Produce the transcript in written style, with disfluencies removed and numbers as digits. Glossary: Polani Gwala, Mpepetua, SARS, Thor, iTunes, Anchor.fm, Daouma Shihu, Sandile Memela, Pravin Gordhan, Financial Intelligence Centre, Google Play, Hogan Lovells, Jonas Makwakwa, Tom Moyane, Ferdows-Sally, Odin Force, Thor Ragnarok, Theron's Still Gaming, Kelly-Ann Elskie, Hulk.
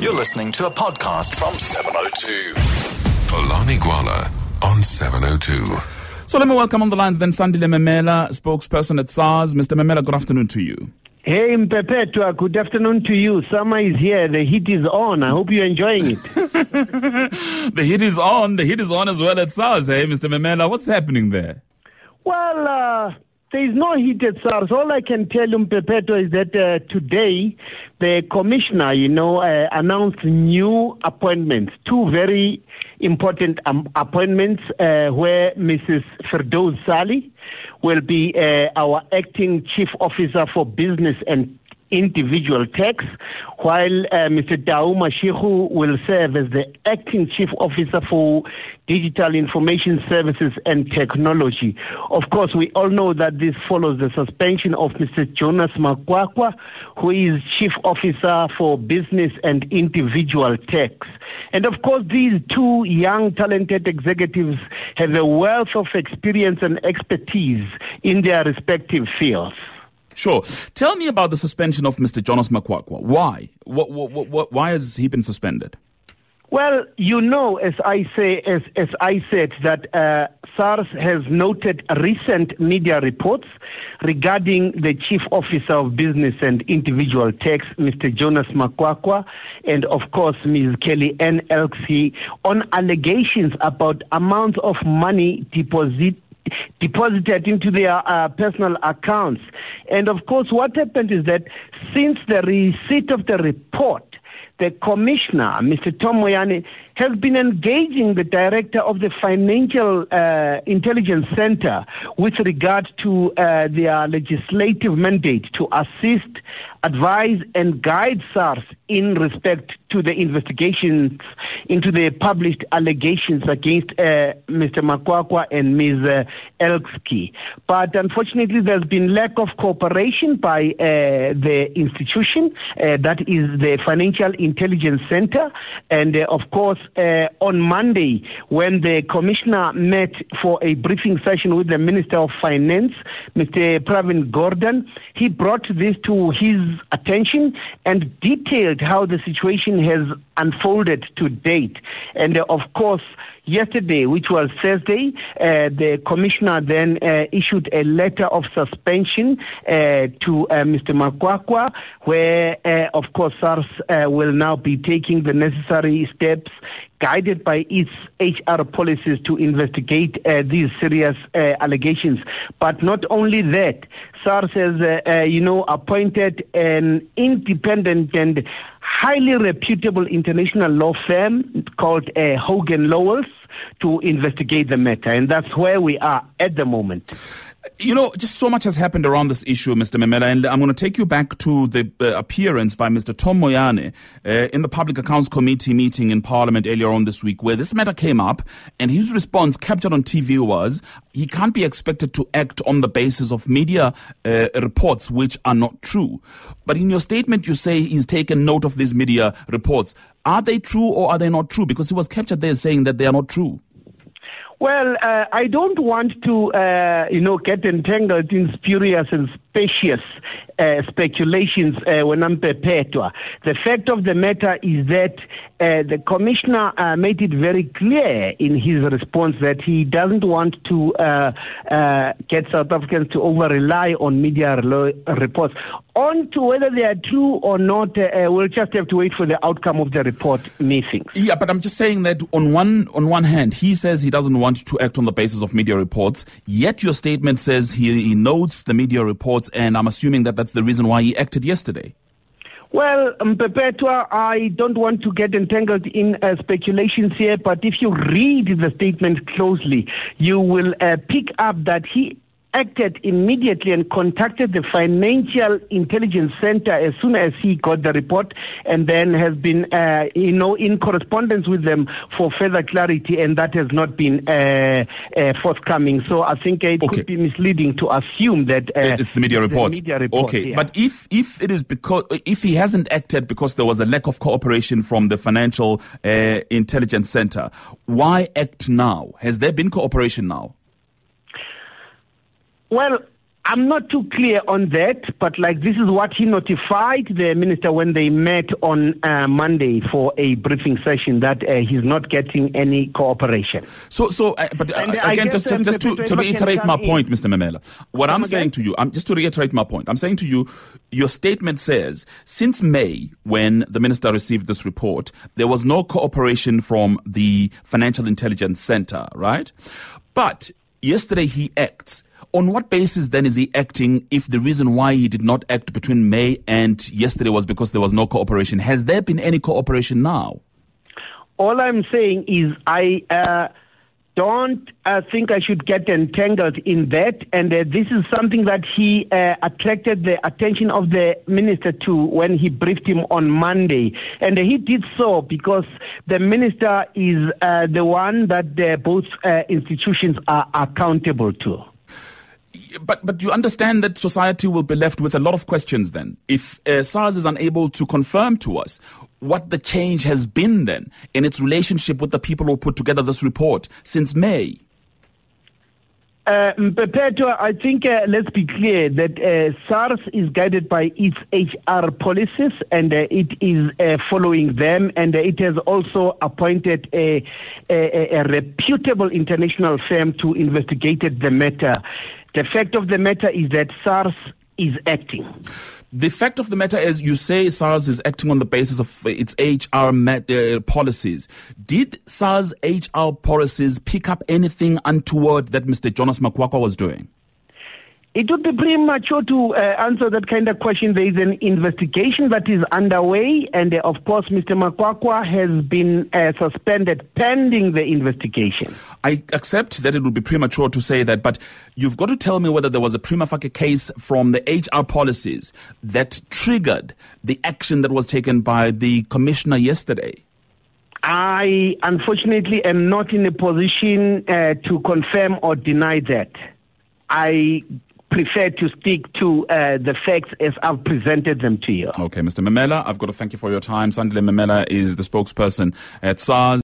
You're listening to a podcast from 702. Polani Gwala on 702. So let me welcome on the lines then Sandile Memela, spokesperson at SARS. Mr. Memela, good afternoon to you. Hey, Mpepetua, good afternoon to you. Summer is here. The heat is on. I hope you're enjoying it. The heat is on. The heat is on as well at SARS. Hey, Mr. Memela, what's happening there? Well, there is no heat at SARS. All I can tell you, Mpepetua, is that today the commissioner, announced new appointments, two very important appointments where Mrs. Ferdows-Sally will be our acting chief officer for business and individual tax, while Mr. Daouma Shihu will serve as the acting chief officer for digital information services and technology. Of course, we all know that this follows the suspension of Mr. Jonas Makwakwa, who is chief officer for business and individual tax. And of course, these two young, talented executives have a wealth of experience and expertise in their respective fields. Sure. Tell me about the suspension of Mr. Jonas Makwakwa. Why? Why has he been suspended? Well, as I said, that SARS has noted recent media reports regarding the Chief Officer of Business and Individual Tax, Mr. Jonas Makwakwa, and of course Ms. Kelly-Ann Elskie, on allegations about amounts of money deposited into their personal accounts. And of course, what happened is that since the receipt of the report, the commissioner, Mr. Tom Moyane, has been engaging the director of the Financial Intelligence Centre with regard to their legislative mandate to assist, advise and guide SARS in respect to the investigations into the published allegations against Mr. Makwakwa and Ms. Elskie. But unfortunately, there's been lack of cooperation by the institution, that is the Financial Intelligence Centre. And of course, on Monday, when the commissioner met for a briefing session with the Minister of Finance, Mr. Pravin Gordhan, he brought this to his attention and detailed how the situation has unfolded to date. And of course, yesterday, which was Thursday, the commissioner then issued a letter of suspension to Mr. Makwakwa, where of course SARS will now be taking the necessary steps, guided by its HR policies, to investigate these serious allegations. But not only that, SARS has, appointed an independent and highly reputable international law firm called Hogan Lovells to investigate the matter. And that's where we are at the moment. Just so much has happened around this issue, Mr. Memela, and I'm going to take you back to the appearance by Mr. Tom Moyane in the Public Accounts Committee meeting in Parliament earlier on this week, where this matter came up, and his response captured on TV was, he can't be expected to act on the basis of media reports which are not true. But in your statement, you say he's taken note of these media reports. Are they true or are they not true? Because he was captured there saying that they are not true. Well, I don't want to, get entangled in spurious and specious speculations when I'm perpetua. The fact of the matter is that the commissioner made it very clear in his response that he doesn't want to get South Africans to over-rely on media reports. On to whether they are true or not, we'll just have to wait for the outcome of the report meeting. Yeah, but I'm just saying that on one hand, he says he doesn't want to act on the basis of media reports, yet your statement says he notes the media reports, and I'm assuming that that's the reason why he acted yesterday. Well, Mpepetua, I don't want to get entangled in speculations here, but if you read the statement closely, you will pick up that he acted immediately and contacted the Financial Intelligence Centre as soon as he got the report, and then has been, in correspondence with them for further clarity, and that has not been forthcoming. So I think it could be misleading to assume that it's the media report. Okay, yeah. But if it is because if he hasn't acted because there was a lack of cooperation from the Financial Intelligence Centre, why act now? Has there been cooperation now? Well, I'm not too clear on that, but like this is what he notified the minister when they met on Monday for a briefing session, that he's not getting any cooperation. But again, just to reiterate my point, Mr. Memela, what I'm saying to you, just to reiterate my point, I'm saying to you, your statement says since May, when the minister received this report, there was no cooperation from the Financial Intelligence Centre, right? But yesterday he acts. On what basis then is he acting if the reason why he did not act between May and yesterday was because there was no cooperation? Has there been any cooperation now? All I'm saying is I don't think I should get entangled in that. And this is something that he attracted the attention of the minister to when he briefed him on Monday. And he did so because the minister is the one that both institutions are accountable to. But you understand that society will be left with a lot of questions then. If SARS is unable to confirm to us what the change has been then in its relationship with the people who put together this report since May. Mpepeto, I think let's be clear that SARS is guided by its HR policies and it is following them, and it has also appointed a reputable international firm to investigate the matter. The fact of the matter is that SARS is acting. The fact of the matter is, you say SARS is acting on the basis of its HR policies. Did SARS HR policies pick up anything untoward that Mr. Jonas Makwakwa was doing? It would be premature to answer that kind of question. There is an investigation that is underway, and of course, Mr. Makwakwa has been suspended pending the investigation. I accept that it would be premature to say that, but you've got to tell me whether there was a prima facie case from the HR policies that triggered the action that was taken by the commissioner yesterday. I, unfortunately, am not in a position to confirm or deny that. I prefer to stick to the facts as I've presented them to you. Okay, Mr. Memela, I've got to thank you for your time. Sandile Memela is the spokesperson at SARS.